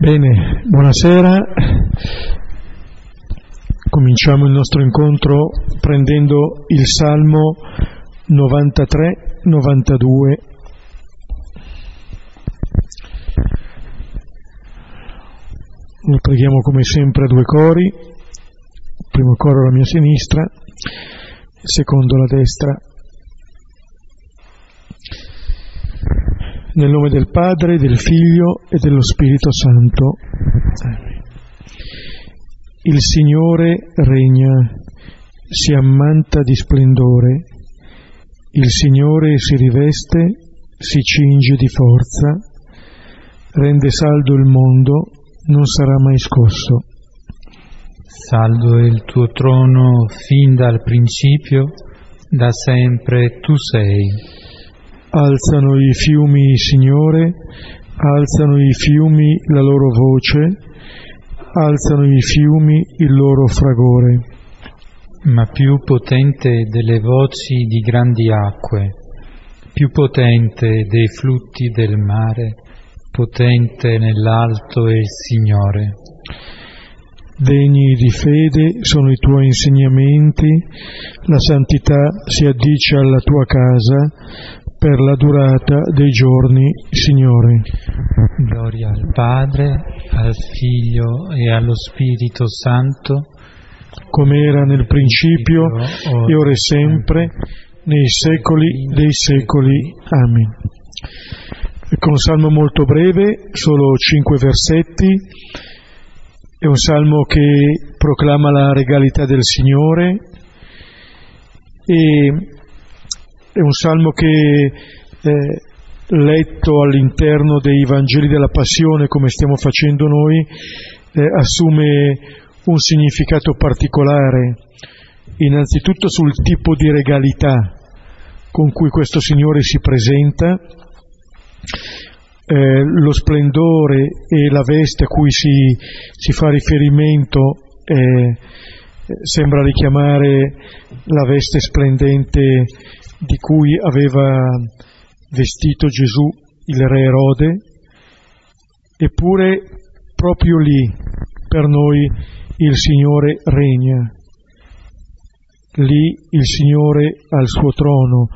Bene, buonasera. Cominciamo il nostro incontro prendendo il Salmo 93-92. Lo preghiamo come sempre a due cori, il primo coro alla mia sinistra, il secondo alla destra. Nel nome del Padre, del Figlio e dello Spirito Santo. Il Signore regna, si ammanta di splendore. Il Signore si riveste, si cinge di forza. Rende saldo il mondo, non sarà mai scosso. Saldo è il tuo trono fin dal principio, da sempre tu sei. Alzano i fiumi, Signore, alzano i fiumi la loro voce, alzano i fiumi il loro fragore. Ma più potente delle voci di grandi acque, più potente dei flutti del mare, potente nell'alto è il Signore. Degni di fede sono i tuoi insegnamenti, la santità si addice alla tua casa, per la durata dei giorni, Signore. Gloria al Padre, al Figlio e allo Spirito Santo, come era nel principio e ora e sempre, nei secoli dei secoli. Amen. È un salmo molto breve, solo 5 versetti, è un salmo che proclama la regalità del Signore e è un salmo che, letto all'interno dei Vangeli della Passione, come stiamo facendo noi, assume un significato particolare, innanzitutto sul tipo di regalità con cui questo Signore si presenta, lo splendore e la veste a cui si fa riferimento sembra richiamare la veste splendente di cui aveva vestito Gesù il re Erode, eppure proprio lì per noi il Signore regna, lì il Signore ha il suo trono.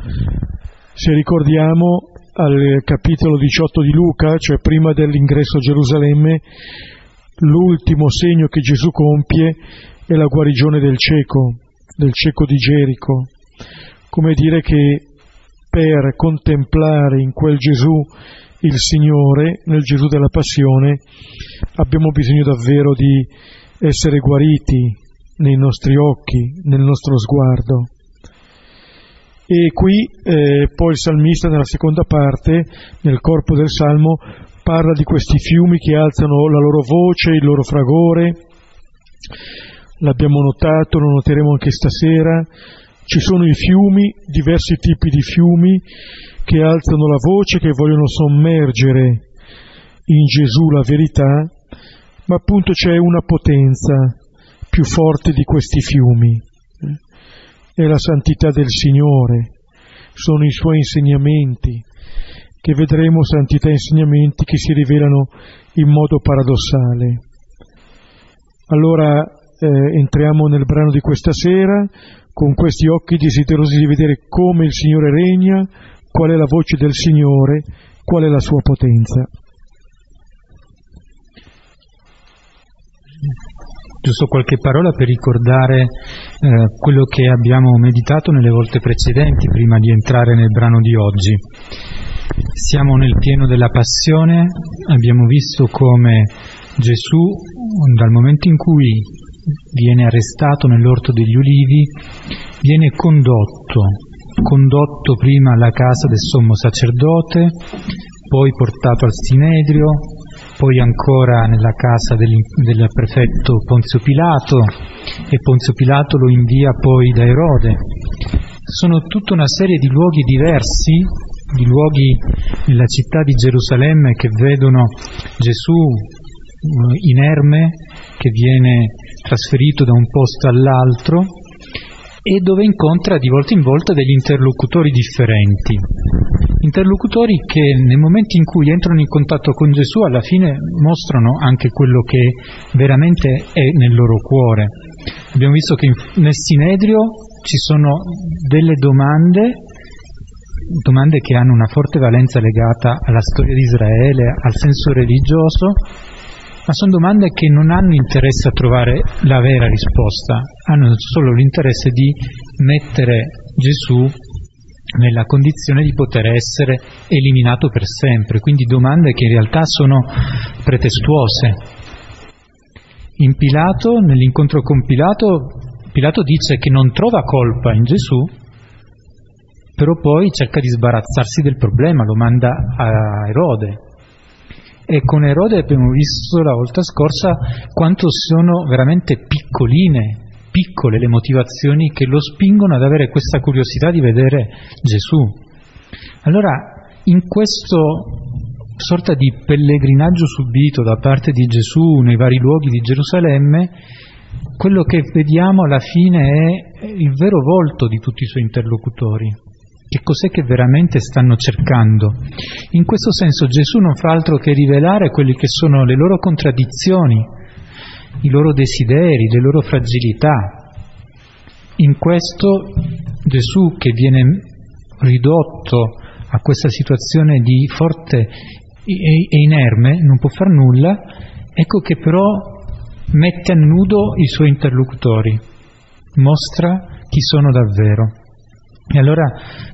Se ricordiamo al capitolo 18 di Luca, cioè prima dell'ingresso a Gerusalemme, l'ultimo segno che Gesù compie è la guarigione del cieco di Gerico. Come dire che per contemplare in quel Gesù il Signore, nel Gesù della Passione, abbiamo bisogno davvero di essere guariti nei nostri occhi, nel nostro sguardo. E qui poi il salmista nella seconda parte, nel corpo del Salmo, parla di questi fiumi che alzano la loro voce, il loro fragore. L'abbiamo notato, lo noteremo anche stasera. Ci sono i fiumi, diversi tipi di fiumi, che alzano la voce, che vogliono sommergere in Gesù la verità, ma appunto c'è una potenza più forte di questi fiumi. È la santità del Signore, sono i Suoi insegnamenti, che vedremo santità e insegnamenti che si rivelano in modo paradossale. Allora entriamo nel brano di questa sera, con questi occhi desiderosi di vedere come il Signore regna, qual è la voce del Signore, qual è la sua potenza. Giusto qualche parola per ricordare quello che abbiamo meditato nelle volte precedenti, prima di entrare nel brano di oggi. Siamo nel pieno della passione, abbiamo visto come Gesù, dal momento in cui viene arrestato nell'orto degli ulivi, viene condotto prima alla casa del sommo sacerdote, poi portato al Sinedrio, poi ancora nella casa del prefetto Ponzio Pilato, e Ponzio Pilato lo invia poi da Erode. Sono tutta una serie di luoghi diversi, di luoghi nella città di Gerusalemme che vedono Gesù inerme, che viene trasferito da un posto all'altro e dove incontra di volta in volta degli interlocutori differenti. interlocutori che nei momenti in cui entrano in contatto con Gesù alla fine mostrano anche quello che veramente è nel loro cuore. Abbiamo visto che nel Sinedrio ci sono delle domande che hanno una forte valenza legata alla storia di Israele, al senso religioso, ma sono domande che non hanno interesse a trovare la vera risposta, hanno solo l'interesse di mettere Gesù nella condizione di poter essere eliminato per sempre, quindi domande che in realtà sono pretestuose. In Pilato, nell'incontro con Pilato, Pilato dice che non trova colpa in Gesù, però poi cerca di sbarazzarsi del problema, lo manda a Erode. E con Erode abbiamo visto la volta scorsa quanto sono veramente piccole le motivazioni che lo spingono ad avere questa curiosità di vedere Gesù. Allora, in questo sorta di pellegrinaggio subito da parte di Gesù nei vari luoghi di Gerusalemme, quello che vediamo alla fine è il vero volto di tutti i suoi interlocutori. Che cos'è che veramente stanno cercando? In questo senso Gesù non fa altro che rivelare quelle che sono le loro contraddizioni, i loro desideri, le loro fragilità. In questo Gesù, che viene ridotto a questa situazione di forte e inerme, non può far nulla, ecco che però mette a nudo i suoi interlocutori, mostra chi sono davvero. E allora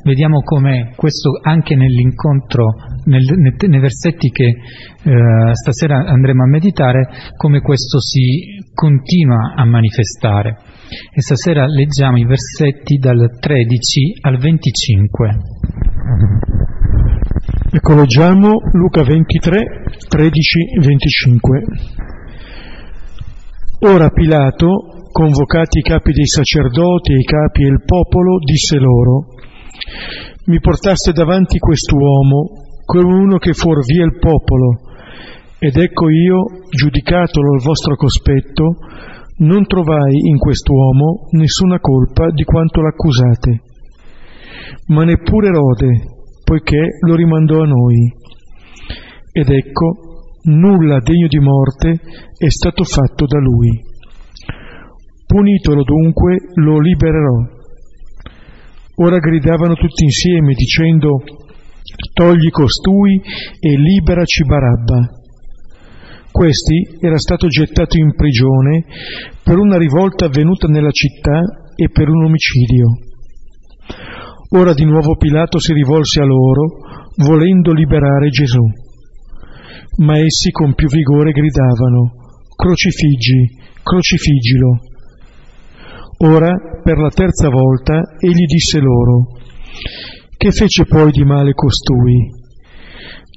vediamo come questo anche nell'incontro, nei versetti che stasera andremo a meditare, come questo si continua a manifestare. E stasera leggiamo i versetti dal 13 al 25. Ecco, leggiamo Luca 23, 13-25. Ora Pilato, convocati i capi dei sacerdoti e i capi e il popolo, disse loro: «Mi portaste davanti quest'uomo, quell'uno che fuorvia il popolo, ed ecco io, giudicatolo al vostro cospetto, non trovai in quest'uomo nessuna colpa di quanto l'accusate». Ma neppure Erode, poiché lo rimandò a noi. Ed ecco, nulla degno di morte è stato fatto da lui. Punitolo dunque lo libererò. Ora gridavano tutti insieme dicendo: «Togli costui e liberaci Barabba». Questi era stato gettato in prigione per una rivolta avvenuta nella città e per un omicidio. Ora di nuovo Pilato si rivolse a loro, volendo liberare Gesù. Ma essi con più vigore gridavano: «Crocifiggi, crocifiggilo». Ora, per la terza volta, egli disse loro: «Che fece poi di male costui?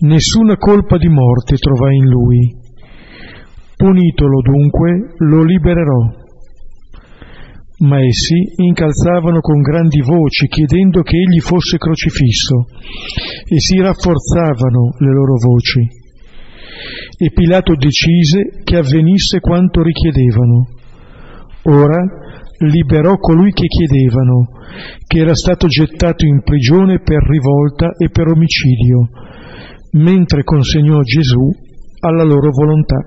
Nessuna colpa di morte trovai in lui. Punitolo dunque, lo libererò». Ma essi incalzavano con grandi voci, chiedendo che egli fosse crocifisso, e si rafforzavano le loro voci. E Pilato decise che avvenisse quanto richiedevano. Ora liberò colui che chiedevano, che era stato gettato in prigione per rivolta e per omicidio, mentre consegnò Gesù alla loro volontà.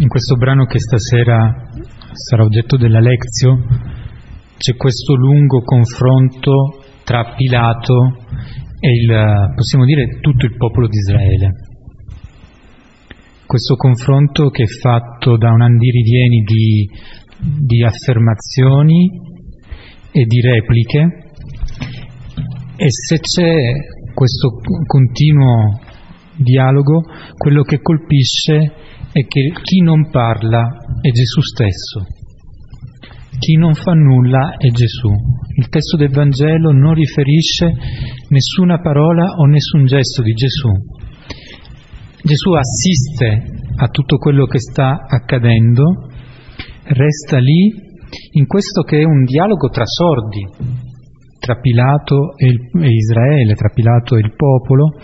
In questo brano che stasera sarà oggetto della lezione c'è questo lungo confronto tra Pilato e possiamo dire, tutto il popolo di Israele. Questo confronto che è fatto da un andirivieni di affermazioni e di repliche, e se c'è questo continuo dialogo, quello che colpisce è che chi non parla è Gesù stesso, chi non fa nulla è Gesù. Il testo del Vangelo non riferisce nessuna parola o nessun gesto di Gesù. Gesù assiste a tutto quello che sta accadendo, resta lì in questo che è un dialogo tra sordi, tra Pilato e Israele, tra Pilato e il popolo,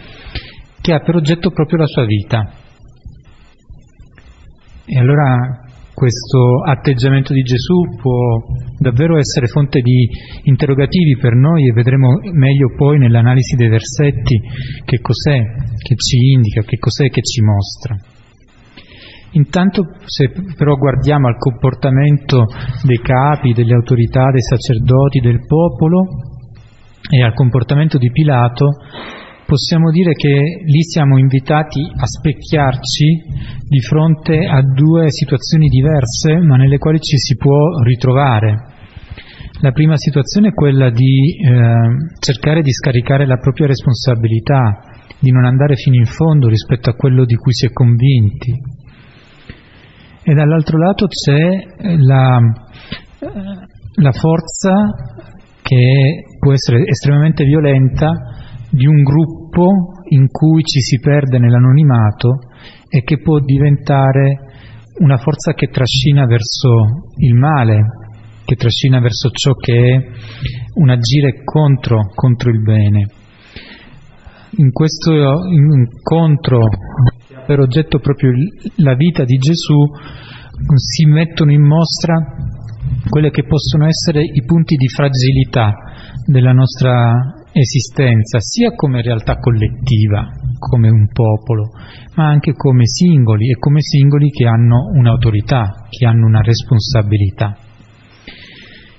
che ha per oggetto proprio la sua vita. E allora Questo atteggiamento di Gesù può davvero essere fonte di interrogativi per noi, e vedremo meglio poi nell'analisi dei versetti che cos'è che ci indica, che cos'è che ci mostra. Intanto, se però guardiamo al comportamento dei capi, delle autorità, dei sacerdoti, del popolo e al comportamento di Pilato, possiamo dire che lì siamo invitati a specchiarci di fronte a due situazioni diverse, ma nelle quali ci si può ritrovare. La prima situazione è quella di cercare di scaricare la propria responsabilità, di non andare fino in fondo rispetto a quello di cui si è convinti. E dall'altro lato c'è la forza, che può essere estremamente violenta, di un gruppo in cui ci si perde nell'anonimato e che può diventare una forza che trascina verso il male, che trascina verso ciò che è un agire contro il bene. In questo incontro, per oggetto proprio la vita di Gesù, si mettono in mostra quelle che possono essere i punti di fragilità della nostra esistenza, sia come realtà collettiva, come un popolo, ma anche come singoli, e come singoli che hanno un'autorità, che hanno una responsabilità.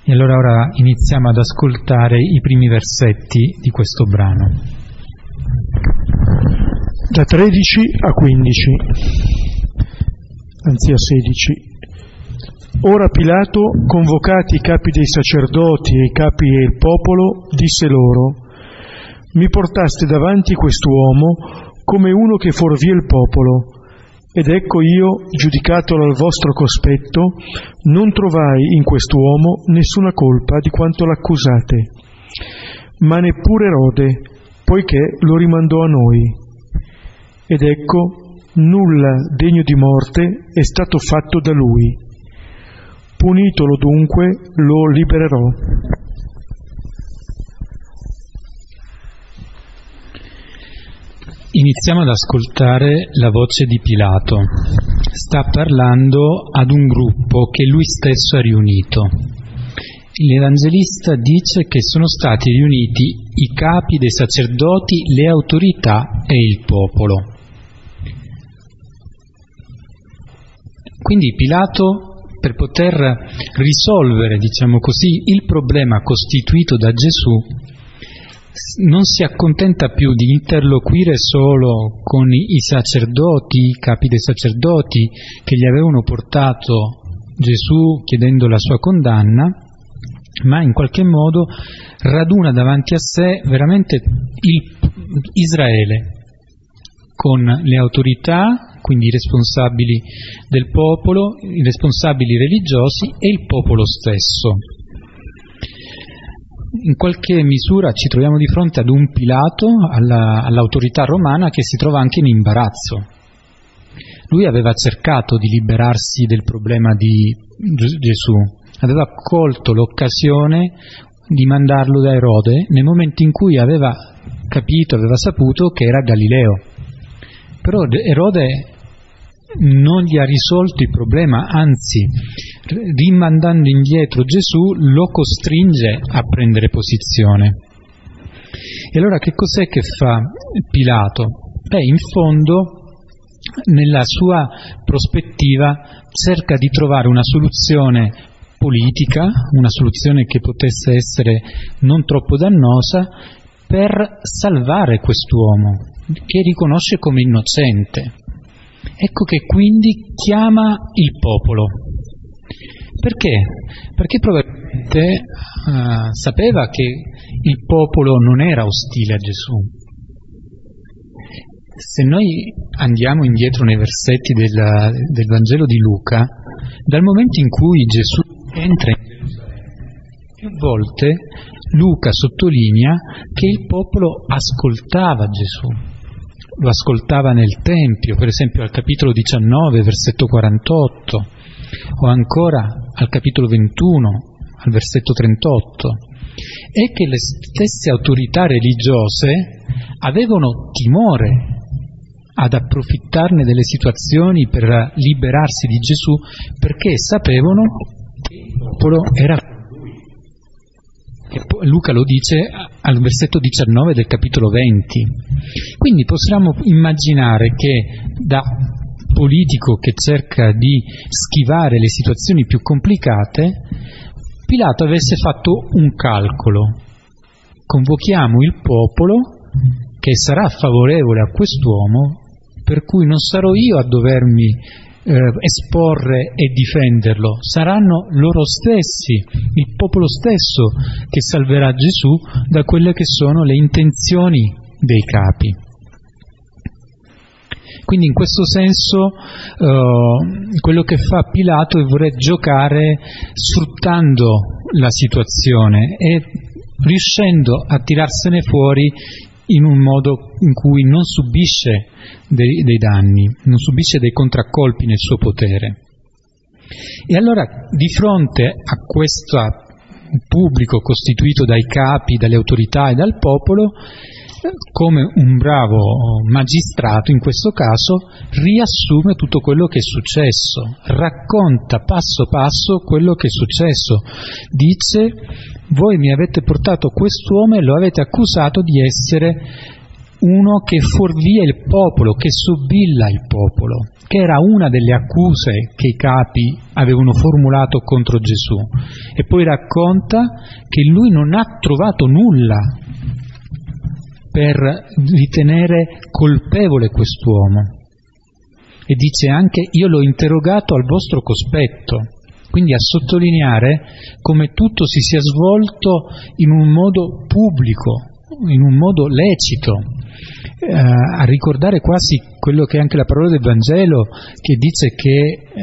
E allora ora iniziamo ad ascoltare i primi versetti di questo brano. Da 13 a 15, anzi a 16. Ora Pilato, convocati i capi dei sacerdoti e i capi del popolo, disse loro: «Mi portaste davanti quest'uomo come uno che fuorvia il popolo, ed ecco io, giudicatolo al vostro cospetto, non trovai in quest'uomo nessuna colpa di quanto l'accusate, ma neppure Erode, poiché lo rimandò a noi. Ed ecco, nulla degno di morte è stato fatto da lui. Punitolo dunque, lo libererò». Iniziamo ad ascoltare la voce di Pilato. Sta parlando ad un gruppo che lui stesso ha riunito. L'Evangelista dice che sono stati riuniti i capi dei sacerdoti, le autorità e il popolo. Quindi Pilato, per poter risolvere, diciamo così, il problema costituito da Gesù, non si accontenta più di interloquire solo con i sacerdoti, i capi dei sacerdoti che gli avevano portato Gesù chiedendo la sua condanna, ma in qualche modo raduna davanti a sé veramente Israele, con le autorità, quindi i responsabili del popolo, i responsabili religiosi e il popolo stesso. In qualche misura ci troviamo di fronte ad un Pilato, all'autorità romana, che si trova anche in imbarazzo. Lui aveva cercato di liberarsi del problema di Gesù, aveva colto l'occasione di mandarlo da Erode nel momento in cui aveva capito, aveva saputo che era Galileo. Però Erode non gli ha risolto il problema, anzi, rimandando indietro Gesù, lo costringe a prendere posizione. E allora che cos'è che fa Pilato? In fondo, nella sua prospettiva, cerca di trovare una soluzione politica, una soluzione che potesse essere non troppo dannosa, per salvare quest'uomo, che riconosce come innocente. Ecco che quindi chiama il popolo. Perché? Perché probabilmente sapeva che il popolo non era ostile a Gesù. Se noi andiamo indietro nei versetti del Vangelo di Luca, dal momento in cui Gesù entra in Gerusalemme, più volte Luca sottolinea che il popolo ascoltava Gesù. Lo ascoltava nel Tempio, per esempio al capitolo 19, versetto 48, o ancora al capitolo 21, al versetto 38, e che le stesse autorità religiose avevano timore ad approfittarne delle situazioni per liberarsi di Gesù, perché sapevano che il popolo era con lui. Luca lo dice al versetto 19 del capitolo 20. Quindi possiamo immaginare che da politico che cerca di schivare le situazioni più complicate, Pilato avesse fatto un calcolo: convochiamo il popolo che sarà favorevole a quest'uomo, per cui non sarò io a dovermi esporre e difenderlo, saranno loro stessi, il popolo stesso, che salverà Gesù da quelle che sono le intenzioni dei capi. Quindi in questo senso quello che fa Pilato è voler giocare sfruttando la situazione e riuscendo a tirarsene fuori in un modo in cui non subisce dei danni, non subisce dei contraccolpi nel suo potere. E allora di fronte a questo pubblico costituito dai capi, dalle autorità e dal popolo, come un bravo magistrato in questo caso riassume tutto quello che è successo, racconta passo passo quello che è successo, dice: voi mi avete portato quest'uomo e lo avete accusato di essere uno che fuorvia il popolo, che sovvilla il popolo, che era una delle accuse che i capi avevano formulato contro Gesù, e poi racconta che lui non ha trovato nulla per ritenere colpevole quest'uomo, e dice anche: io l'ho interrogato al vostro cospetto. Quindi a sottolineare come tutto si sia svolto in un modo pubblico, in un modo lecito, a ricordare quasi quello che è anche la parola del Vangelo, che dice che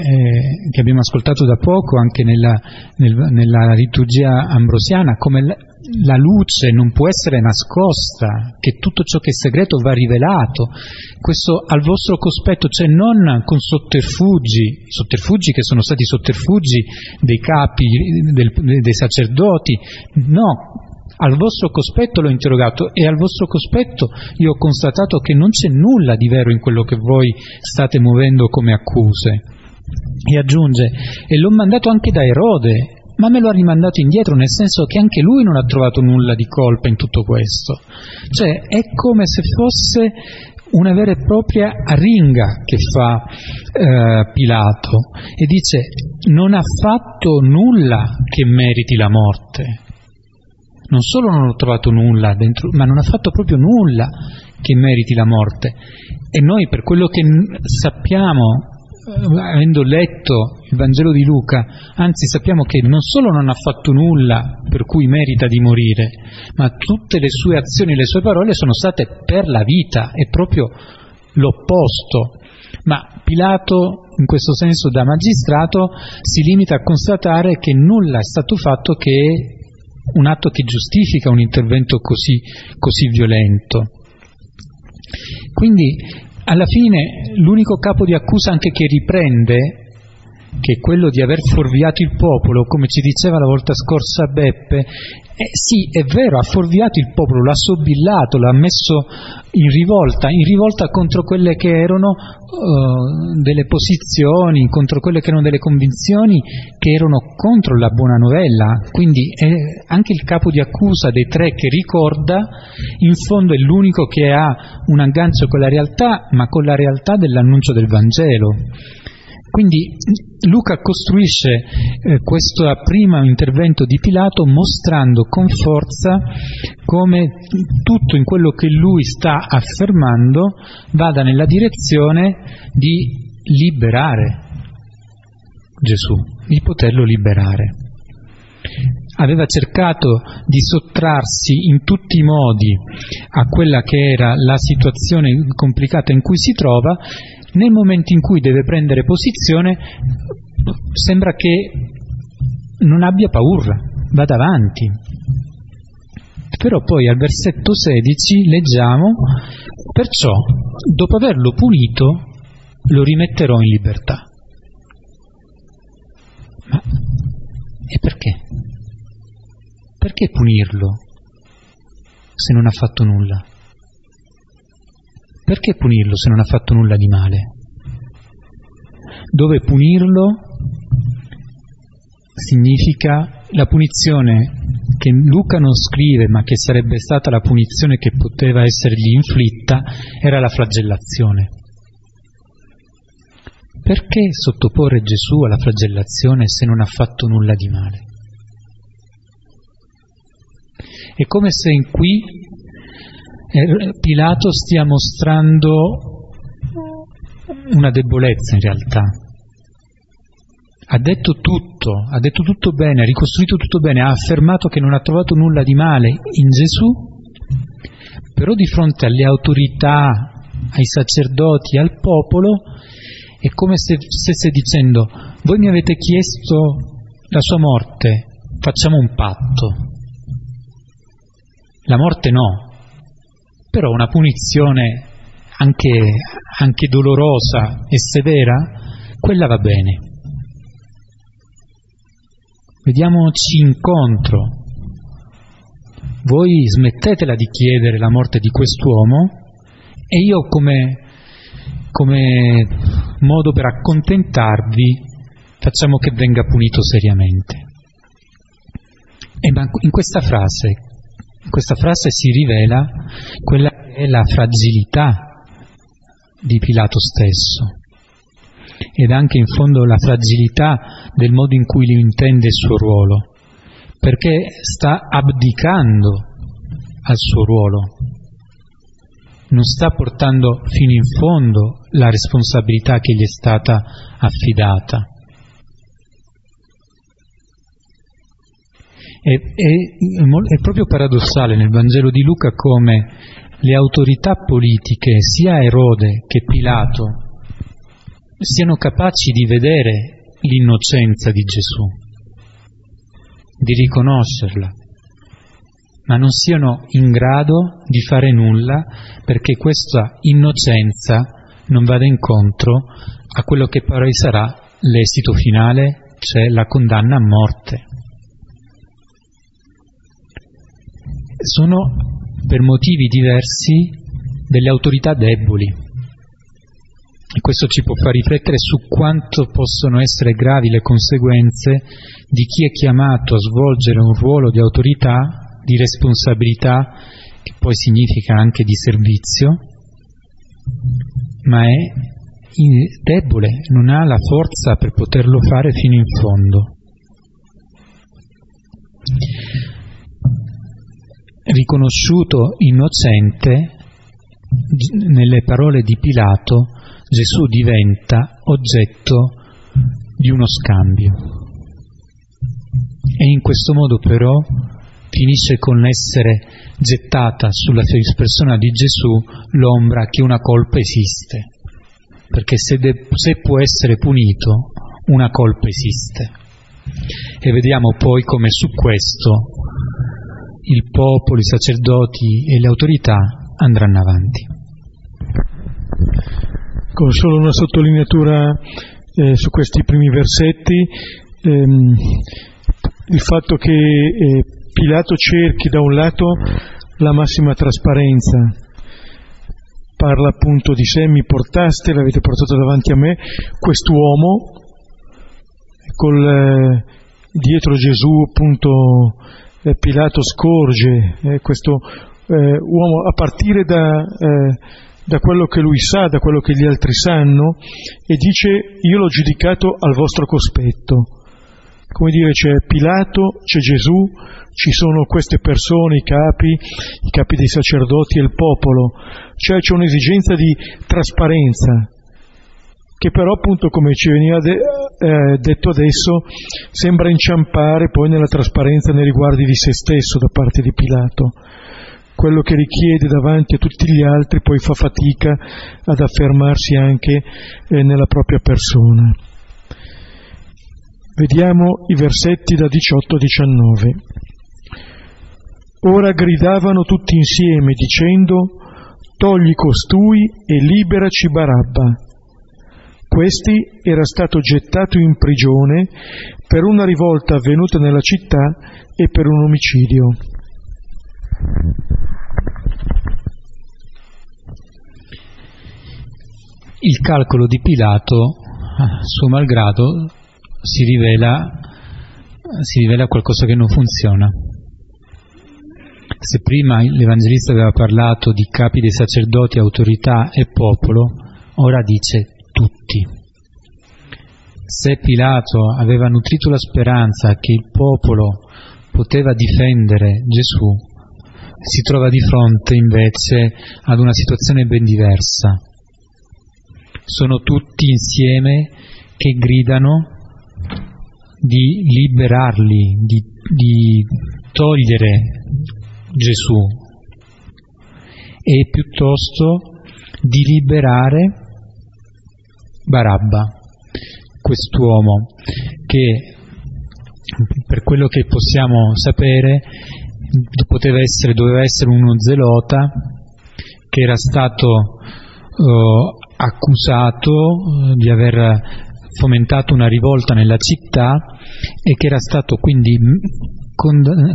abbiamo ascoltato da poco anche nella liturgia ambrosiana, come la luce non può essere nascosta, che tutto ciò che è segreto va rivelato, questo al vostro cospetto, cioè non con sotterfugi che sono stati sotterfugi dei capi, dei sacerdoti, no, al vostro cospetto l'ho interrogato e al vostro cospetto io ho constatato che non c'è nulla di vero in quello che voi state muovendo come accuse. E aggiunge: e l'ho mandato anche da Erode, ma me lo ha rimandato indietro, nel senso che anche lui non ha trovato nulla di colpa in tutto questo. Cioè è come se fosse una vera e propria aringa che fa Pilato, e dice: non ha fatto nulla che meriti la morte, non solo non ho trovato nulla dentro, ma non ha fatto proprio nulla che meriti la morte. E noi, per quello che sappiamo, avendo letto il Vangelo di Luca, anzi sappiamo che non solo non ha fatto nulla per cui merita di morire, ma tutte le sue azioni e le sue parole sono state per la vita, è proprio l'opposto. Ma Pilato, in questo senso da magistrato, si limita a constatare che nulla è stato fatto che è un atto che giustifica un intervento così violento. Quindi alla fine l'unico capo di accusa anche che riprende, che è quello di aver fuorviato il popolo, come ci diceva la volta scorsa Beppe, sì, è vero, ha fuorviato il popolo, l'ha sobbillato, l'ha messo in rivolta contro quelle che erano delle posizioni, contro quelle che erano delle convinzioni che erano contro la buona novella. Quindi anche il capo di accusa dei tre che ricorda, in fondo è l'unico che ha un aggancio con la realtà, ma con la realtà dell'annuncio del Vangelo. Quindi Luca costruisce questo primo intervento di Pilato mostrando con forza come tutto in quello che lui sta affermando vada nella direzione di liberare Gesù, di poterlo liberare. Aveva cercato di sottrarsi in tutti i modi a quella che era la situazione complicata in cui si trova. Nel momento in cui deve prendere posizione, sembra che non abbia paura, vada avanti. Però poi al versetto 16 leggiamo: perciò, dopo averlo punito, lo rimetterò in libertà. Ma e perché? Perché punirlo se non ha fatto nulla? Perché punirlo se non ha fatto nulla di male? Dove punirlo significa la punizione che Luca non scrive, ma che sarebbe stata la punizione che poteva essergli inflitta, era la flagellazione. Perché sottoporre Gesù alla flagellazione se non ha fatto nulla di male? È come se in qui Pilato stia mostrando una debolezza in realtà. Ha detto tutto bene, ha ricostruito tutto bene, ha affermato che non ha trovato nulla di male in Gesù, però di fronte alle autorità, ai sacerdoti, al popolo, è come se stesse dicendo: voi mi avete chiesto la sua morte, facciamo un patto. La morte no, però una punizione anche dolorosa e severa, quella va bene. Vediamoci incontro. Voi smettetela di chiedere la morte di quest'uomo e io come modo per accontentarvi facciamo che venga punito seriamente. E in questa frase si rivela quella che è la fragilità di Pilato stesso ed anche in fondo la fragilità del modo in cui lui intende il suo ruolo, perché sta abdicando al suo ruolo, non sta portando fino in fondo la responsabilità che gli è stata affidata. È proprio paradossale nel Vangelo di Luca come le autorità politiche, sia Erode che Pilato, siano capaci di vedere l'innocenza di Gesù, di riconoscerla, ma non siano in grado di fare nulla perché questa innocenza non vada incontro a quello che poi sarà l'esito finale, cioè la condanna a morte. Sono per motivi diversi delle autorità deboli e questo ci può far riflettere su quanto possono essere gravi le conseguenze di chi è chiamato a svolgere un ruolo di autorità, di responsabilità, che poi significa anche di servizio, ma è debole, non ha la forza per poterlo fare fino in fondo. Riconosciuto innocente, nelle parole di Pilato, Gesù diventa oggetto di uno scambio. E in questo modo però finisce con essere gettata sulla persona di Gesù l'ombra che una colpa esiste, perché se può essere punito, una colpa esiste. E vediamo poi come su questo il popolo, i sacerdoti e le autorità andranno avanti. Con solo una sottolineatura su questi primi versetti, il fatto che Pilato cerchi da un lato la massima trasparenza, parla appunto di sé, mi portaste, l'avete portato davanti a me, quest'uomo, col dietro Gesù appunto. Pilato scorge questo uomo a partire da quello che lui sa, da quello che gli altri sanno, e dice: io l'ho giudicato al vostro cospetto. Come dire, c'è Pilato, c'è Gesù, ci sono queste persone, i capi dei sacerdoti e il popolo, cioè c'è un'esigenza di trasparenza che però appunto, come ci veniva detto adesso, sembra inciampare poi nella trasparenza nei riguardi di se stesso da parte di Pilato. Quello che richiede davanti a tutti gli altri poi fa fatica ad affermarsi anche nella propria persona. Vediamo i versetti da 18 a 19. Ora gridavano tutti insieme dicendo: togli costui e liberaci Barabba. Questi era stato gettato in prigione per una rivolta avvenuta nella città e per un omicidio. il calcolo di Pilato, suo malgrado, si rivela qualcosa che non funziona. Se prima l'Evangelista aveva parlato di capi dei sacerdoti, autorità e popolo, ora dice tutti. Se Pilato aveva nutrito la speranza che il popolo poteva difendere Gesù, si trova di fronte invece ad una situazione ben diversa. Sono tutti insieme che gridano di liberarli, di togliere Gesù e piuttosto di liberare Barabba, quest'uomo che, per quello che possiamo sapere, doveva essere uno zelota che era stato accusato di aver fomentato una rivolta nella città e che era stato quindi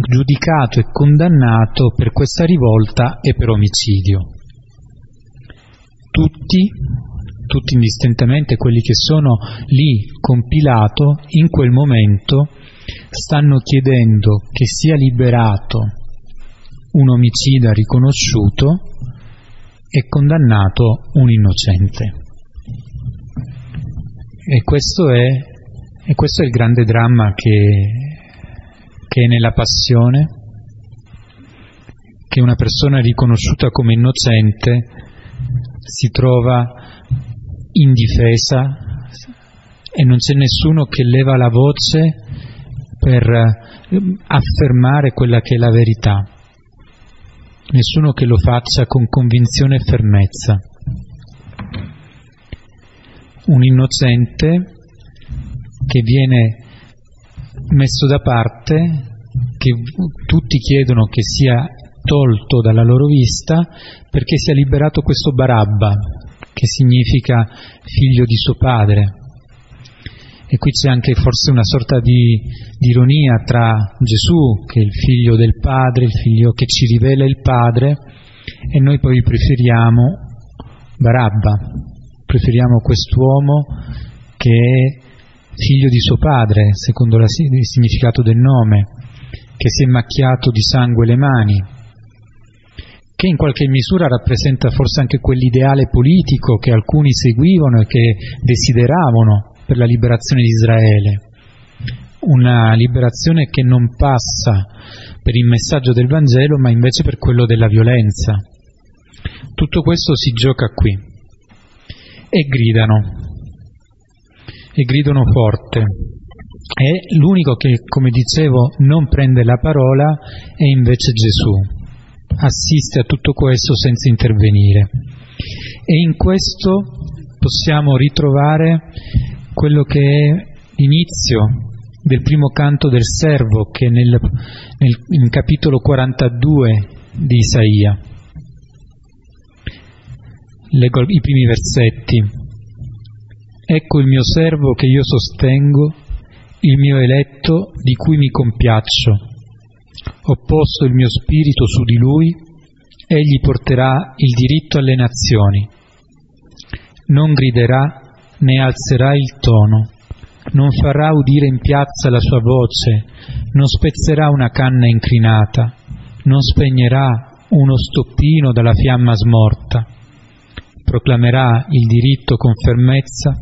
giudicato e condannato per questa rivolta e per omicidio. Tutti indistintamente quelli che sono lì con Pilato in quel momento stanno chiedendo che sia liberato un omicida riconosciuto e condannato un innocente. E questo è il grande dramma che è nella passione, che una persona riconosciuta come innocente si trova indifesa e non c'è nessuno che leva la voce per affermare quella che è la verità, nessuno che lo faccia con convinzione e fermezza. Un innocente che viene messo da parte, che tutti chiedono che sia tolto dalla loro vista perché sia liberato questo Barabba, che significa figlio di suo padre. E qui c'è anche forse una sorta di ironia tra Gesù, che è il figlio del padre, il figlio che ci rivela il padre, e noi poi preferiamo Barabba, preferiamo quest'uomo che è figlio di suo padre, secondo il significato del nome, che si è macchiato di sangue le mani, che in qualche misura rappresenta forse anche quell'ideale politico che alcuni seguivano e che desideravano per la liberazione di Israele, una liberazione che non passa per il messaggio del Vangelo, ma invece per quello della violenza. Tutto questo si gioca qui e gridano forte, e l'unico che, come dicevo, non prende la parola è invece Gesù. Assiste a tutto questo senza intervenire, e in questo possiamo ritrovare quello che è l'inizio del primo canto del servo, che nel capitolo 42 di Isaia. Leggo i primi versetti. Ecco il mio servo che io sostengo, il mio eletto di cui mi compiaccio. Ho posto il mio spirito su di lui, egli porterà il diritto alle nazioni. Non griderà né alzerà il tono, non farà udire in piazza la sua voce, non spezzerà una canna incrinata, non spegnerà uno stoppino dalla fiamma smorta. Proclamerà il diritto con fermezza,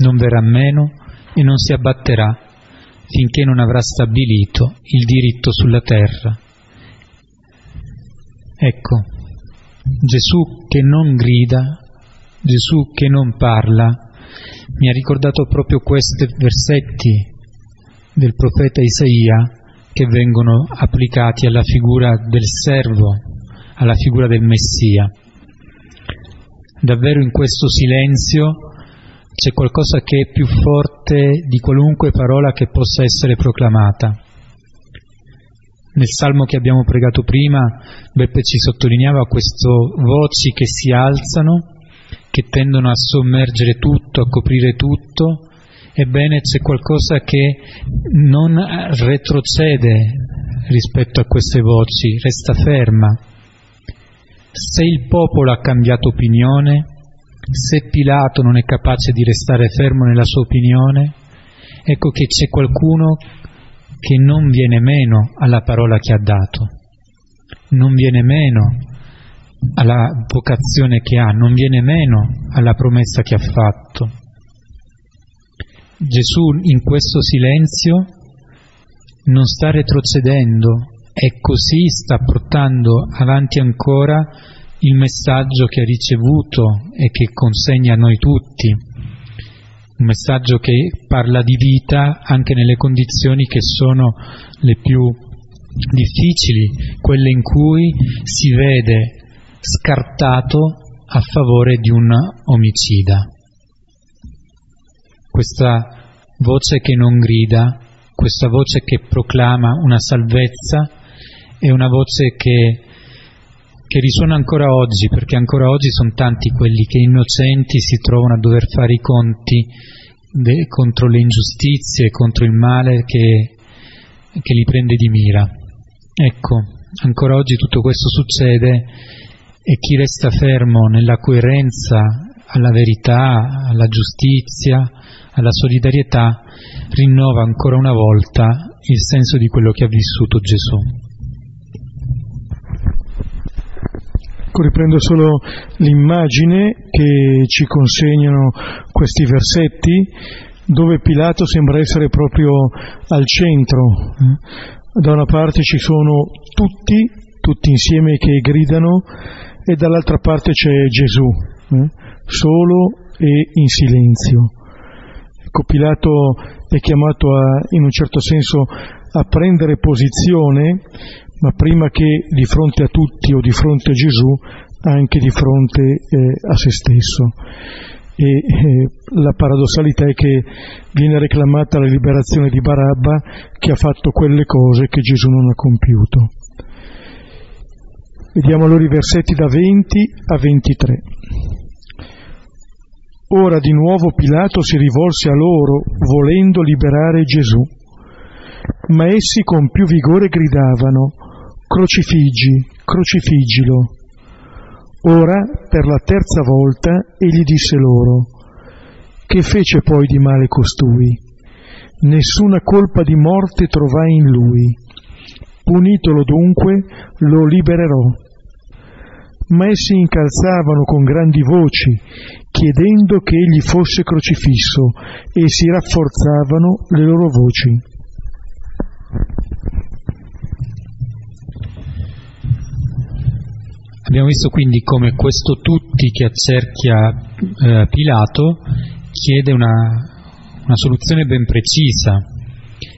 non verrà meno e non si abbatterà, finché non avrà stabilito il diritto sulla terra. Ecco, Gesù che non grida, Gesù che non parla, mi ha ricordato proprio questi versetti del profeta Isaia, che vengono applicati alla figura del servo, alla figura del Messia. Davvero in questo silenzio c'è qualcosa che è più forte di qualunque parola che possa essere proclamata. Nel salmo che abbiamo pregato prima, Beppe ci sottolineava queste voci che si alzano, che tendono a sommergere tutto, a coprire tutto. Ebbene, c'è qualcosa che non retrocede rispetto a queste voci, resta ferma. Se il popolo ha cambiato opinione, Se Pilato non è capace di restare fermo nella sua opinione, ecco che c'è qualcuno che non viene meno alla parola che ha dato, non viene meno alla vocazione che ha, non viene meno alla promessa che ha fatto. Gesù in questo silenzio non sta retrocedendo e così sta portando avanti ancora il messaggio che ha ricevuto e che consegna a noi tutti, un messaggio che parla di vita anche nelle condizioni che sono le più difficili, quelle in cui si vede scartato a favore di un omicida. Questa voce che non grida, questa voce che proclama una salvezza, è una voce che risuona ancora oggi, perché ancora oggi sono tanti quelli che innocenti si trovano a dover fare i conti contro le ingiustizie, contro il male che li prende di mira. Ecco, ancora oggi tutto questo succede e chi resta fermo nella coerenza alla verità, alla giustizia, alla solidarietà, rinnova ancora una volta il senso di quello che ha vissuto Gesù. Riprendo solo l'immagine che ci consegnano questi versetti, dove Pilato sembra essere proprio al centro. Da una parte ci sono tutti insieme che gridano, e dall'altra parte c'è Gesù, solo e in silenzio. Ecco, Pilato è chiamato in un certo senso a prendere posizione, ma prima che di fronte a tutti o di fronte a Gesù, anche di fronte a se stesso. E la paradossalità è che viene reclamata la liberazione di Barabba, che ha fatto quelle cose che Gesù non ha compiuto. Vediamo allora i versetti da 20 a 23. Ora di nuovo Pilato si rivolse a loro, volendo liberare Gesù, ma essi con più vigore gridavano: «Crocifiggi, crocifiggilo!» Ora, per la terza volta, egli disse loro: «Che fece poi di male costui? Nessuna colpa di morte trovai in lui. Punitolo dunque, lo libererò». Ma essi incalzavano con grandi voci, chiedendo che egli fosse crocifisso, e si rafforzavano le loro voci. Abbiamo visto quindi come questo tutti che accerchia Pilato chiede una soluzione ben precisa,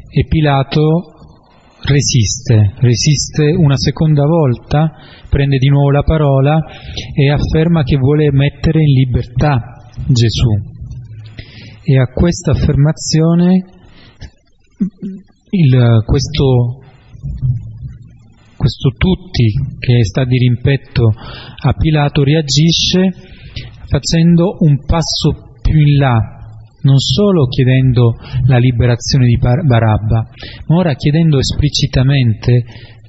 e Pilato resiste una seconda volta, prende di nuovo la parola e afferma che vuole mettere in libertà Gesù. E a questa affermazione questo tutti che sta di rimpetto a Pilato reagisce facendo un passo più in là, non solo chiedendo la liberazione di Barabba, ma ora chiedendo esplicitamente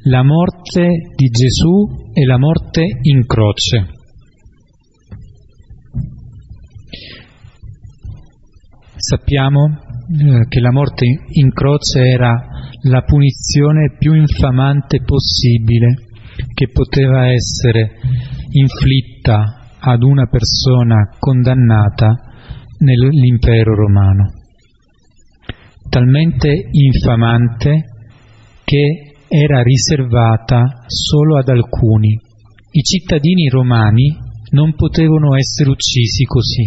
la morte di Gesù e la morte in croce. Sappiamo che la morte in croce era la punizione più infamante possibile che poteva essere inflitta ad una persona condannata nell'impero romano, talmente infamante che era riservata solo ad alcuni. I cittadini romani non potevano essere uccisi così,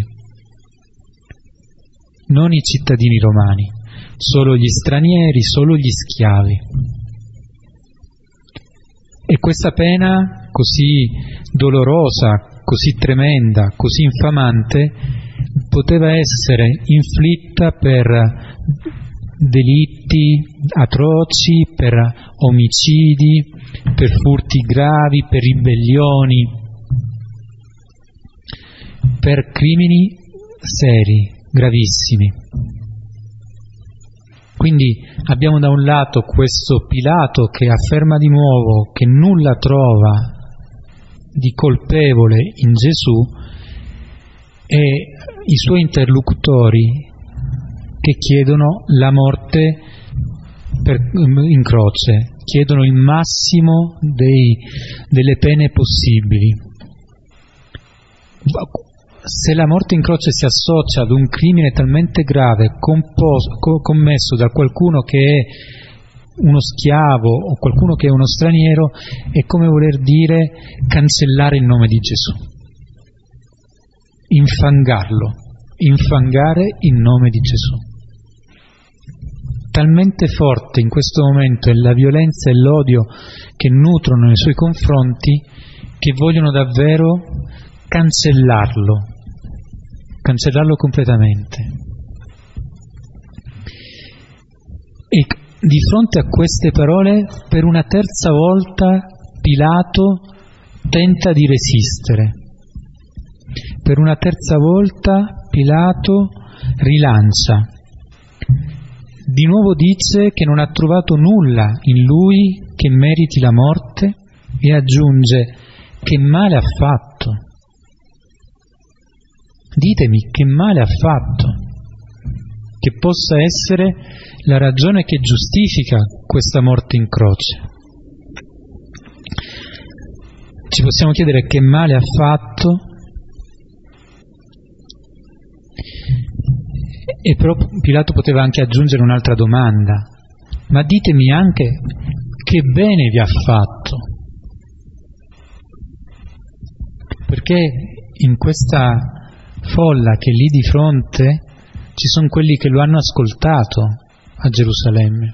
non i cittadini romani, solo gli stranieri, solo gli schiavi. E questa pena così dolorosa, così tremenda, così infamante, poteva essere inflitta per delitti atroci, per omicidi, per furti gravi, per ribellioni, per crimini seri, gravissimi. Quindi abbiamo da un lato questo Pilato che afferma di nuovo che nulla trova di colpevole in Gesù, e i suoi interlocutori che chiedono la morte in croce, chiedono il massimo delle pene possibili. Se la morte in croce si associa ad un crimine talmente grave commesso da qualcuno che è uno schiavo o qualcuno che è uno straniero, è come voler dire cancellare il nome di Gesù, infangarlo, infangare il nome di Gesù. Talmente forte in questo momento è la violenza e l'odio che nutrono nei suoi confronti, che vogliono davvero cancellarlo completamente. E di fronte a queste parole, per una terza volta Pilato tenta di resistere. Per una terza volta Pilato rilancia. Di nuovo dice che non ha trovato nulla in lui che meriti la morte e aggiunge: che male ha fatto? Ditemi che male ha fatto, che possa essere la ragione che giustifica questa morte in croce. Ci possiamo chiedere che male ha fatto, e però Pilato poteva anche aggiungere un'altra domanda: ma ditemi anche che bene vi ha fatto, perché in questa folla che lì di fronte ci sono quelli che lo hanno ascoltato a Gerusalemme.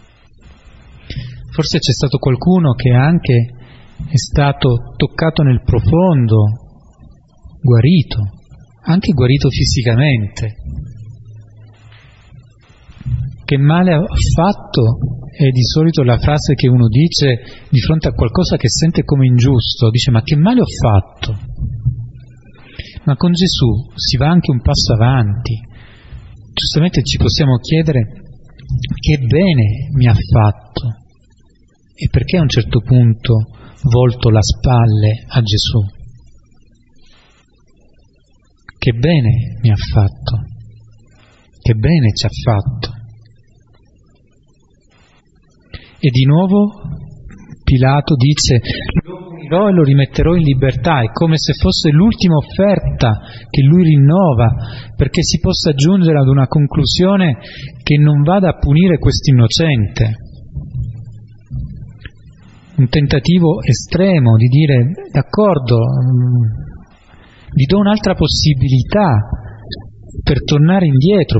Forse c'è stato qualcuno che anche è stato toccato nel profondo, guarito, anche guarito fisicamente. Che male ha fatto è di solito la frase che uno dice di fronte a qualcosa che sente come ingiusto, dice: ma che male ho fatto? Ma con Gesù si va anche un passo avanti. Giustamente ci possiamo chiedere che bene mi ha fatto e perché a un certo punto volto la spalle a Gesù. Che bene mi ha fatto, che bene ci ha fatto. E di nuovo Pilato dice: lo punirò e lo rimetterò in libertà. È come se fosse l'ultima offerta che lui rinnova, perché si possa giungere ad una conclusione che non vada a punire quest'innocente. Un tentativo estremo di dire: d'accordo, vi do un'altra possibilità per tornare indietro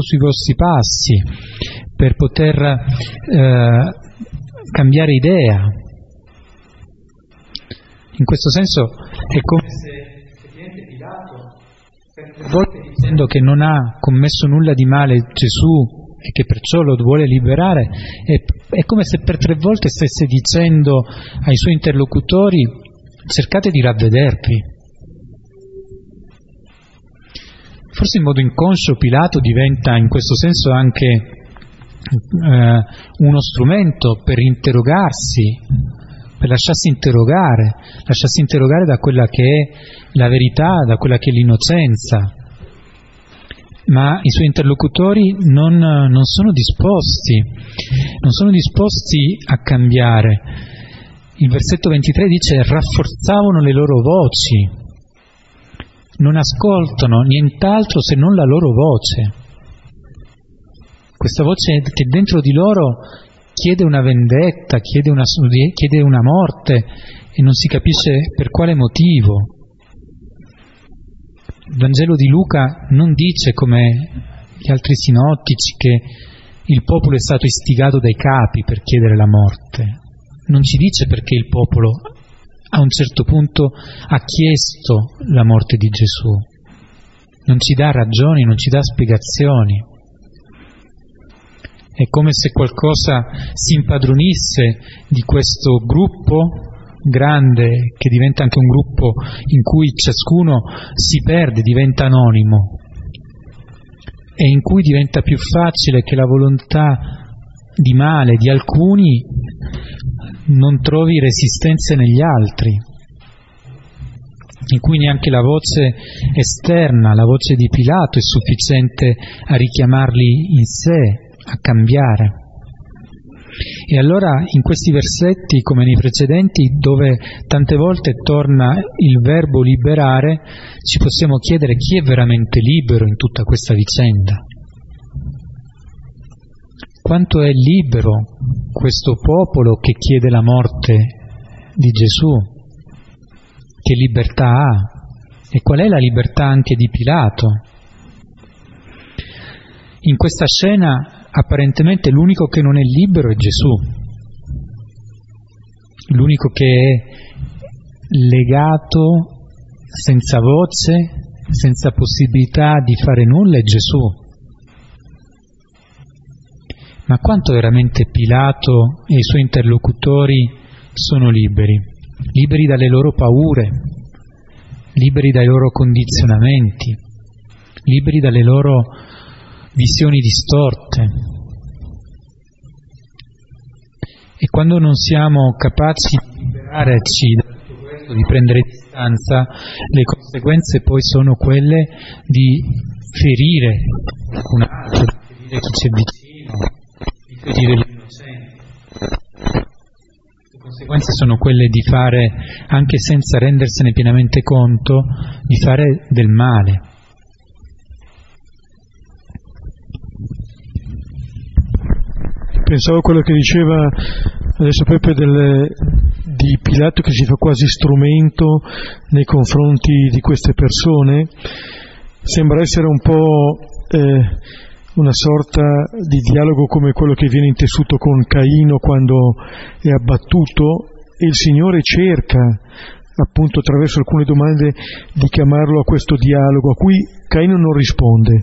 sui vostri passi, per poter cambiare idea. In questo senso è come se effettivamente Pilato, per volte dicendo che non ha commesso nulla di male Gesù e che perciò lo vuole liberare, è come se per tre volte stesse dicendo ai suoi interlocutori: cercate di ravvedervi. Forse in modo inconscio Pilato diventa in questo senso anche uno strumento per interrogarsi, per lasciarsi interrogare da quella che è la verità, da quella che è l'innocenza. Ma i suoi interlocutori non sono disposti a cambiare. Il versetto 23 dice: rafforzavano le loro voci. Non ascoltano nient'altro se non la loro voce. Questa voce che dentro di loro chiede una vendetta, chiede una morte, e non si capisce per quale motivo. Il Vangelo di Luca non dice, come gli altri sinottici, che il popolo è stato istigato dai capi per chiedere la morte. Non ci dice perché il popolo a un certo punto ha chiesto la morte di Gesù. Non ci dà ragioni, non ci dà spiegazioni. È come se qualcosa si impadronisse di questo gruppo grande, che diventa anche un gruppo in cui ciascuno si perde, diventa anonimo, e in cui diventa più facile che la volontà di male di alcuni non trovi resistenze negli altri. in cui neanche la voce esterna, la voce di Pilato, è sufficiente a richiamarli in sé, a cambiare. E allora in questi versetti, come nei precedenti, dove tante volte torna il verbo liberare, ci possiamo chiedere chi è veramente libero in tutta questa vicenda. Quanto è libero questo popolo che chiede la morte di Gesù? Che libertà ha? E qual è la libertà anche di Pilato? In questa scena apparentemente l'unico che non è libero è Gesù, l'unico che è legato, senza voce, senza possibilità di fare nulla è Gesù. Ma quanto veramente Pilato e i suoi interlocutori sono liberi? Liberi dalle loro paure, liberi dai loro condizionamenti, liberi dalle loro visioni distorte. E quando non siamo capaci di liberarci da tutto questo, di prendere distanza, le conseguenze poi sono quelle di ferire qualcun altro, di ferire chi c'è vicino, di ferire l'innocente. Le conseguenze sono quelle di fare, anche senza rendersene pienamente conto, di fare del male. Pensavo a quello che diceva adesso Peppe di Pilato, che si fa quasi strumento nei confronti di queste persone. Sembra essere un po' una sorta di dialogo come quello che viene intessuto con Caino quando è abbattuto, e il Signore cerca appunto attraverso alcune domande di chiamarlo a questo dialogo a cui Caino non risponde.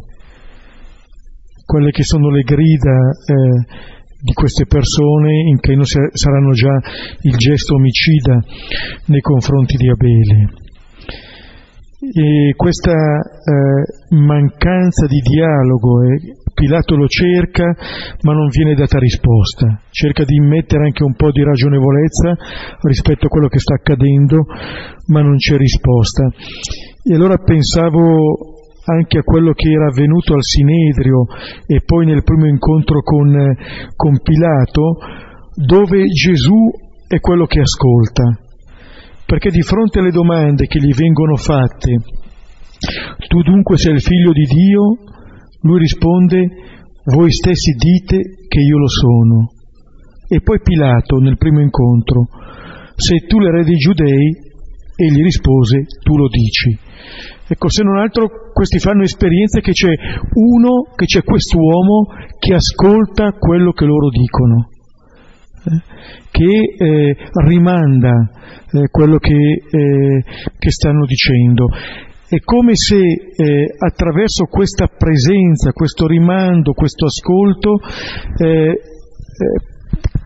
Quelle che sono le grida di queste persone in Caino saranno già il gesto omicida nei confronti di Abele. E questa mancanza di dialogo, Pilato lo cerca ma non viene data risposta, cerca di immettere anche un po' di ragionevolezza rispetto a quello che sta accadendo, ma non c'è risposta. E allora pensavo anche a quello che era avvenuto al Sinedrio e poi nel primo incontro con Pilato, dove Gesù è quello che ascolta, perché di fronte alle domande che gli vengono fatte, tu dunque sei il figlio di Dio, lui risponde, voi stessi dite che io lo sono. E poi Pilato nel primo incontro, sei tu l'erede dei Giudei, egli rispose, tu lo dici. Ecco, se non altro questi fanno esperienza che c'è uno, che c'è quest'uomo che ascolta quello che loro dicono, che rimanda quello che stanno dicendo. È come se attraverso questa presenza, questo rimando, questo ascolto,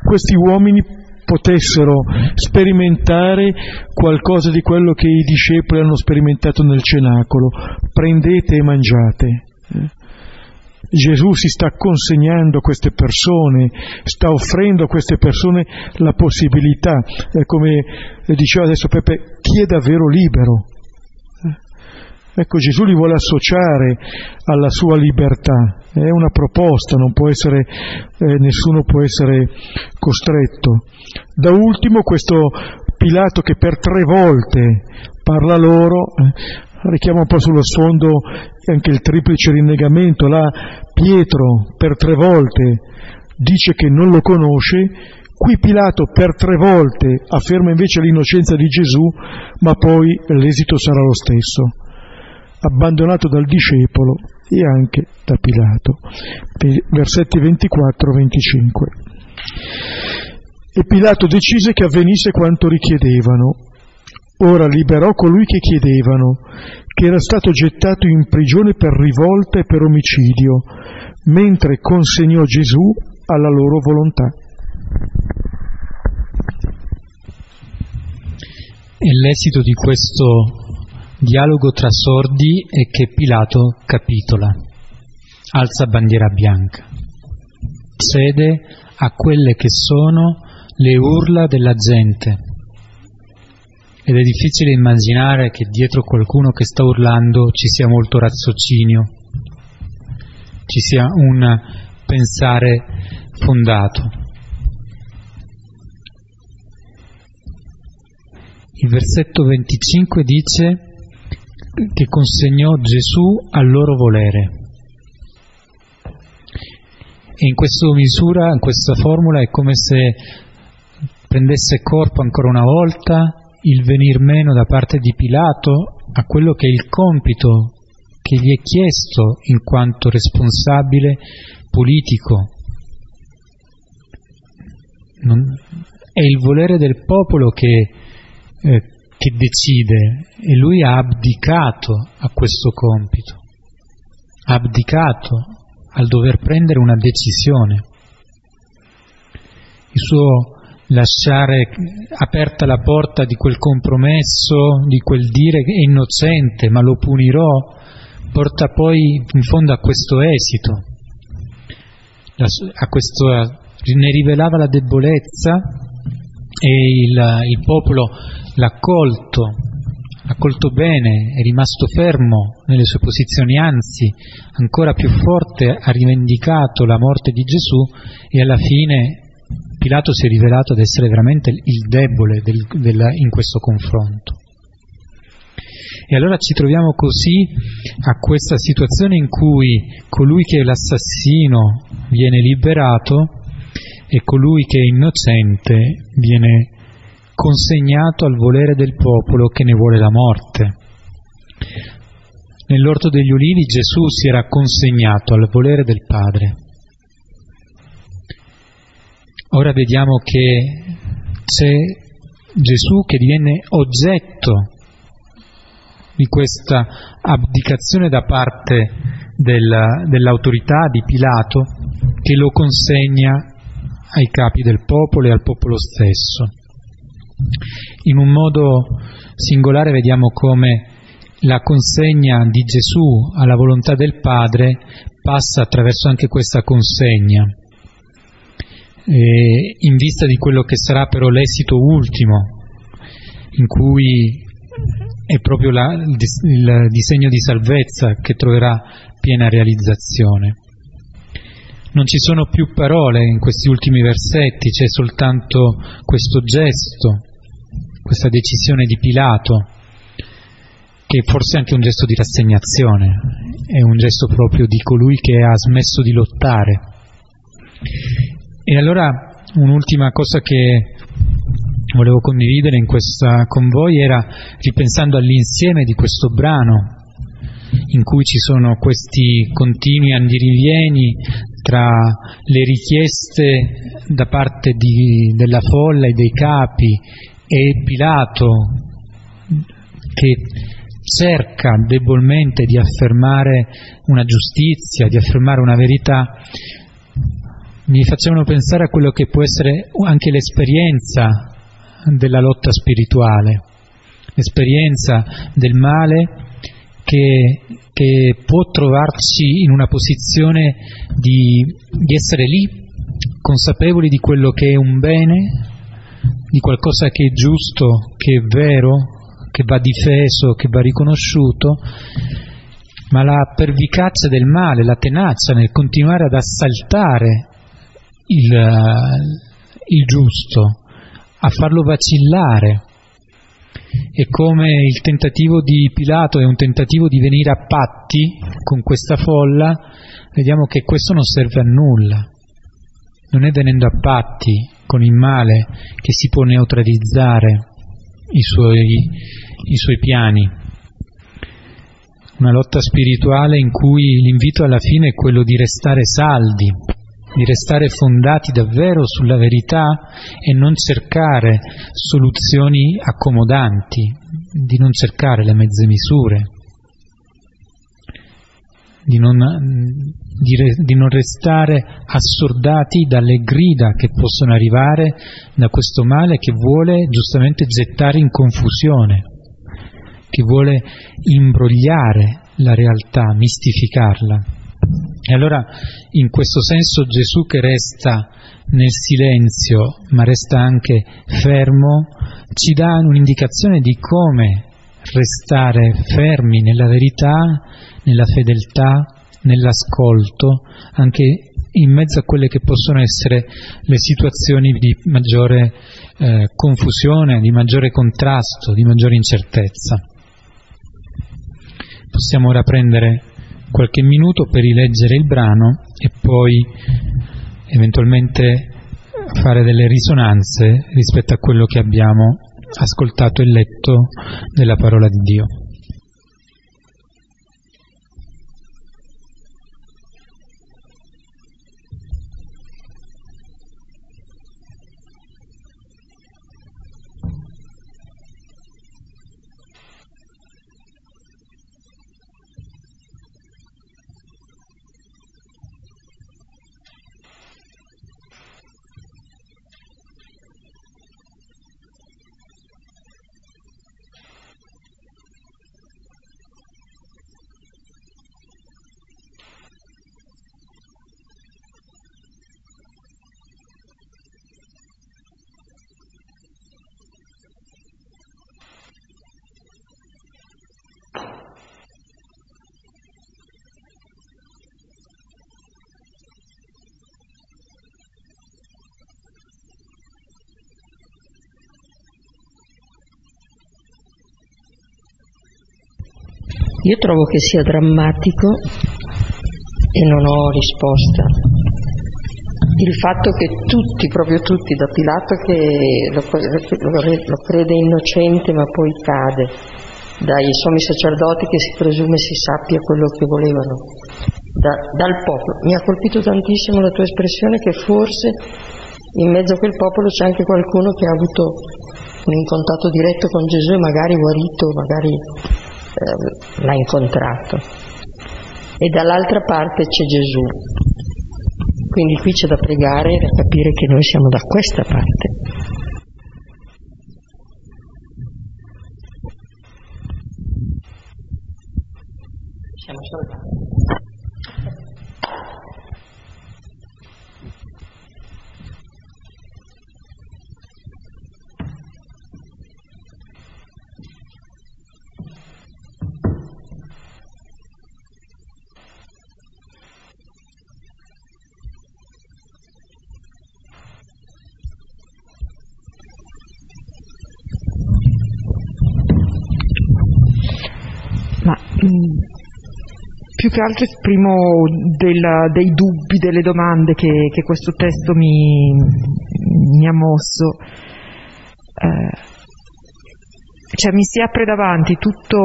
questi uomini potessero sperimentare qualcosa di quello che i discepoli hanno sperimentato nel cenacolo: prendete e mangiate. Gesù si sta consegnando a queste persone, sta offrendo a queste persone la possibilità, come diceva adesso Peppe, chi è davvero libero? Ecco, Gesù li vuole associare alla sua libertà, è una proposta, non può essere, nessuno può essere costretto. Da ultimo questo Pilato che per 3 volte parla loro, richiama un po' sullo sfondo anche il triplice rinnegamento. Là Pietro per 3 volte dice che non lo conosce, qui Pilato per 3 volte afferma invece l'innocenza di Gesù, ma poi l'esito sarà lo stesso, abbandonato dal discepolo e anche da Pilato. Versetti 24-25. E Pilato decise che avvenisse quanto richiedevano. Ora liberò colui che chiedevano, che era stato gettato in prigione per rivolta e per omicidio, mentre consegnò Gesù alla loro volontà. E l'esito di questo dialogo tra sordi è che Pilato capitola, alza bandiera bianca, cede a quelle che sono le urla della gente. ed è difficile immaginare che dietro qualcuno che sta urlando ci sia molto raziocinio, ci sia un pensare fondato. Il versetto 25 dice che consegnò Gesù al loro volere. E in questa misura, in questa formula, è come se prendesse corpo ancora una volta il venir meno da parte di Pilato a quello che è il compito che gli è chiesto in quanto responsabile politico. È il volere del popolo che decide, e lui ha abdicato a questo compito, ha abdicato al dover prendere una decisione. Il suo lasciare aperta la porta di quel compromesso, di quel dire che è innocente ma lo punirò, porta poi in fondo a questo esito, ne rivelava la debolezza, e il popolo l'ha accolto bene, è rimasto fermo nelle sue posizioni, anzi ancora più forte ha rivendicato la morte di Gesù, e alla fine Pilato si è rivelato ad essere veramente il debole in questo confronto. E allora ci troviamo così a questa situazione in cui colui che è l'assassino viene liberato e colui che è innocente viene consegnato al volere del popolo che ne vuole la morte. Nell'orto degli Ulivi Gesù si era consegnato al volere del Padre. Ora vediamo che c'è Gesù che diviene oggetto di questa abdicazione da parte dell'autorità di Pilato, che lo consegna ai capi del popolo e al popolo stesso. In un modo singolare vediamo come la consegna di Gesù alla volontà del Padre passa attraverso anche questa consegna, in vista di quello che sarà però l'esito ultimo, in cui è proprio il disegno di salvezza che troverà piena realizzazione. Non ci sono più parole in questi ultimi versetti, c'è soltanto questo gesto, questa decisione di Pilato, che forse è anche un gesto di rassegnazione, è un gesto proprio di colui che ha smesso di lottare. E allora un'ultima cosa che volevo condividere con voi era, ripensando all'insieme di questo brano, in cui ci sono questi continui andirivieni tra le richieste da parte della folla e dei capi e Pilato, che cerca debolmente di affermare una giustizia, di affermare una verità, mi facevano pensare a quello che può essere anche l'esperienza della lotta spirituale, l'esperienza del male che può trovarci in una posizione di essere lì, consapevoli di quello che è un bene, di qualcosa che è giusto, che è vero, che va difeso, che va riconosciuto, ma la pervicacia del male, la tenacia nel continuare ad assaltare il giusto, a farlo vacillare, e come il tentativo di Pilato è un tentativo di venire a patti con questa folla, vediamo che questo non serve a nulla. Non è venendo a patti con il male che si può neutralizzare i suoi piani. Una lotta spirituale in cui l'invito alla fine è quello di restare saldi, di restare fondati davvero sulla verità e non cercare soluzioni accomodanti, di non cercare le mezze misure, di non restare assordati dalle grida che possono arrivare da questo male che vuole giustamente gettare in confusione, che vuole imbrogliare la realtà, mistificarla. E allora in questo senso Gesù, che resta nel silenzio ma resta anche fermo, ci dà un'indicazione di come restare fermi nella verità, nella fedeltà, nell'ascolto, anche in mezzo a quelle che possono essere le situazioni di maggiore confusione, di maggiore contrasto, di maggiore incertezza. Possiamo ora prendere qualche minuto per rileggere il brano e poi eventualmente fare delle risonanze rispetto a quello che abbiamo ascoltato e letto della parola di Dio. Io trovo che sia drammatico, e non ho risposta, il fatto che tutti, proprio tutti, da Pilato che lo crede innocente ma poi cade, dai sommi sacerdoti che si presume si sappia quello che volevano, dal popolo. Mi ha colpito tantissimo la tua espressione che forse in mezzo a quel popolo c'è anche qualcuno che ha avuto un contatto diretto con Gesù e magari guarito, magari l'ha incontrato, e dall'altra parte c'è Gesù. Quindi qui c'è da pregare e da capire che noi siamo da questa parte. Siamo salvati. Più che altro esprimo dei dubbi, delle domande che questo testo mi ha mosso. Cioè mi si apre davanti tutto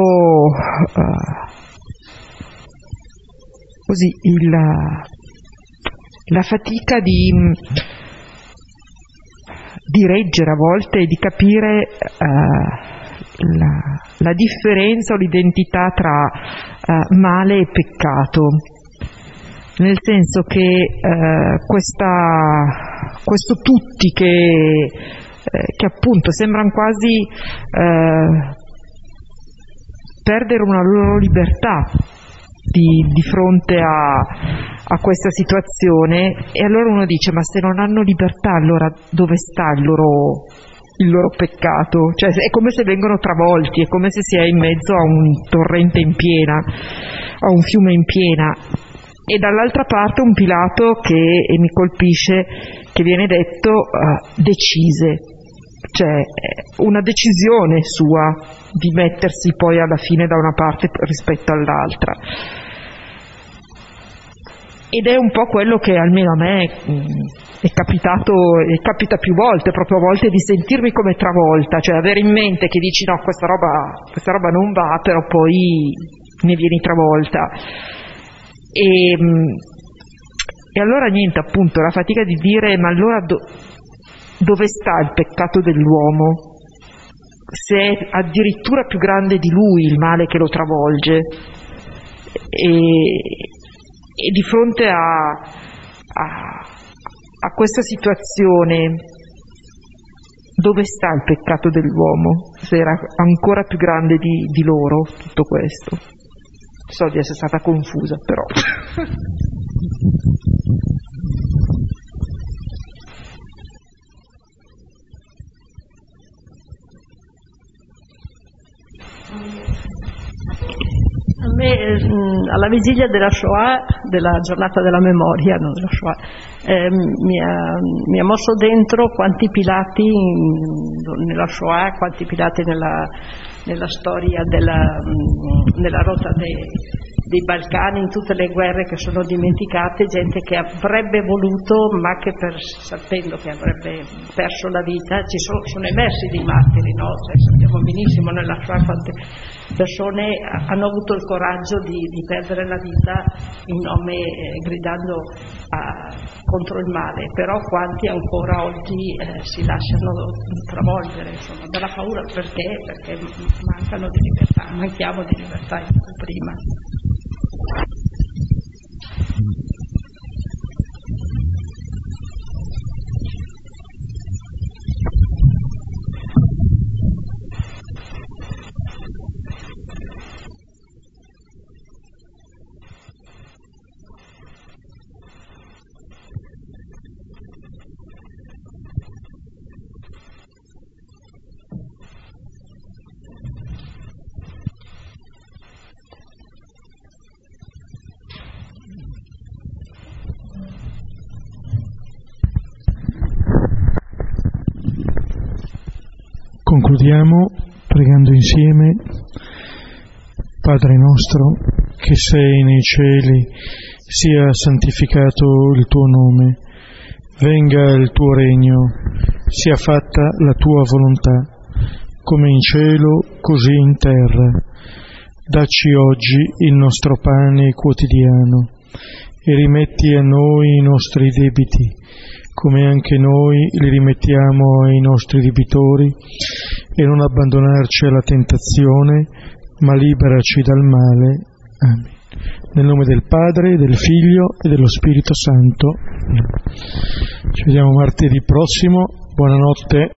così la fatica di reggere a volte e di capire la differenza o l'identità tra male e peccato, nel senso che questo tutti che appunto sembrano quasi perdere una loro libertà di fronte a questa situazione, e allora uno dice: ma se non hanno libertà, allora dove sta il loro peccato? Cioè è come se vengono travolti, è come se si è in mezzo a un torrente in piena, a un fiume in piena. E dall'altra parte un Pilato che, e mi colpisce, che viene detto decise, cioè una decisione sua di mettersi poi alla fine da una parte rispetto all'altra. Ed è un po' quello che almeno a me è capitato, e capita più volte, proprio a volte, di sentirmi come travolta, cioè avere in mente che dici no, questa roba non va, però poi ne vieni travolta. E allora niente, appunto, la fatica di dire: ma allora dove sta il peccato dell'uomo? Se è addirittura più grande di lui il male che lo travolge, e di fronte a questa situazione dove sta il peccato dell'uomo, se era ancora più grande di loro tutto questo. So di essere stata confusa, però A me, alla vigilia della Shoah, della giornata della memoria, non della Shoah, mi ha mosso dentro quanti Pilati nella Shoah, quanti Pilati nella storia della rotta dei Balcani, in tutte le guerre che sono dimenticate, gente che avrebbe voluto ma che sapendo che avrebbe perso la vita, sono emersi dei martiri, no? Cioè, sappiamo benissimo nella Shoah quante persone hanno avuto il coraggio di perdere la vita in nome, gridando contro il male, però quanti ancora oggi si lasciano travolgere, insomma, dalla paura. Perché manchiamo di libertà in più prima. Concludiamo pregando insieme. Padre nostro, che sei nei cieli, sia santificato il tuo nome, venga il tuo regno, sia fatta la tua volontà, come in cielo, così in terra. Dacci oggi il nostro pane quotidiano e rimetti a noi i nostri debiti, come anche noi li rimettiamo ai nostri debitori, e non abbandonarci alla tentazione, ma liberaci dal male. Amen. Nel nome del Padre, del Figlio e dello Spirito Santo. Ci vediamo martedì prossimo. Buonanotte.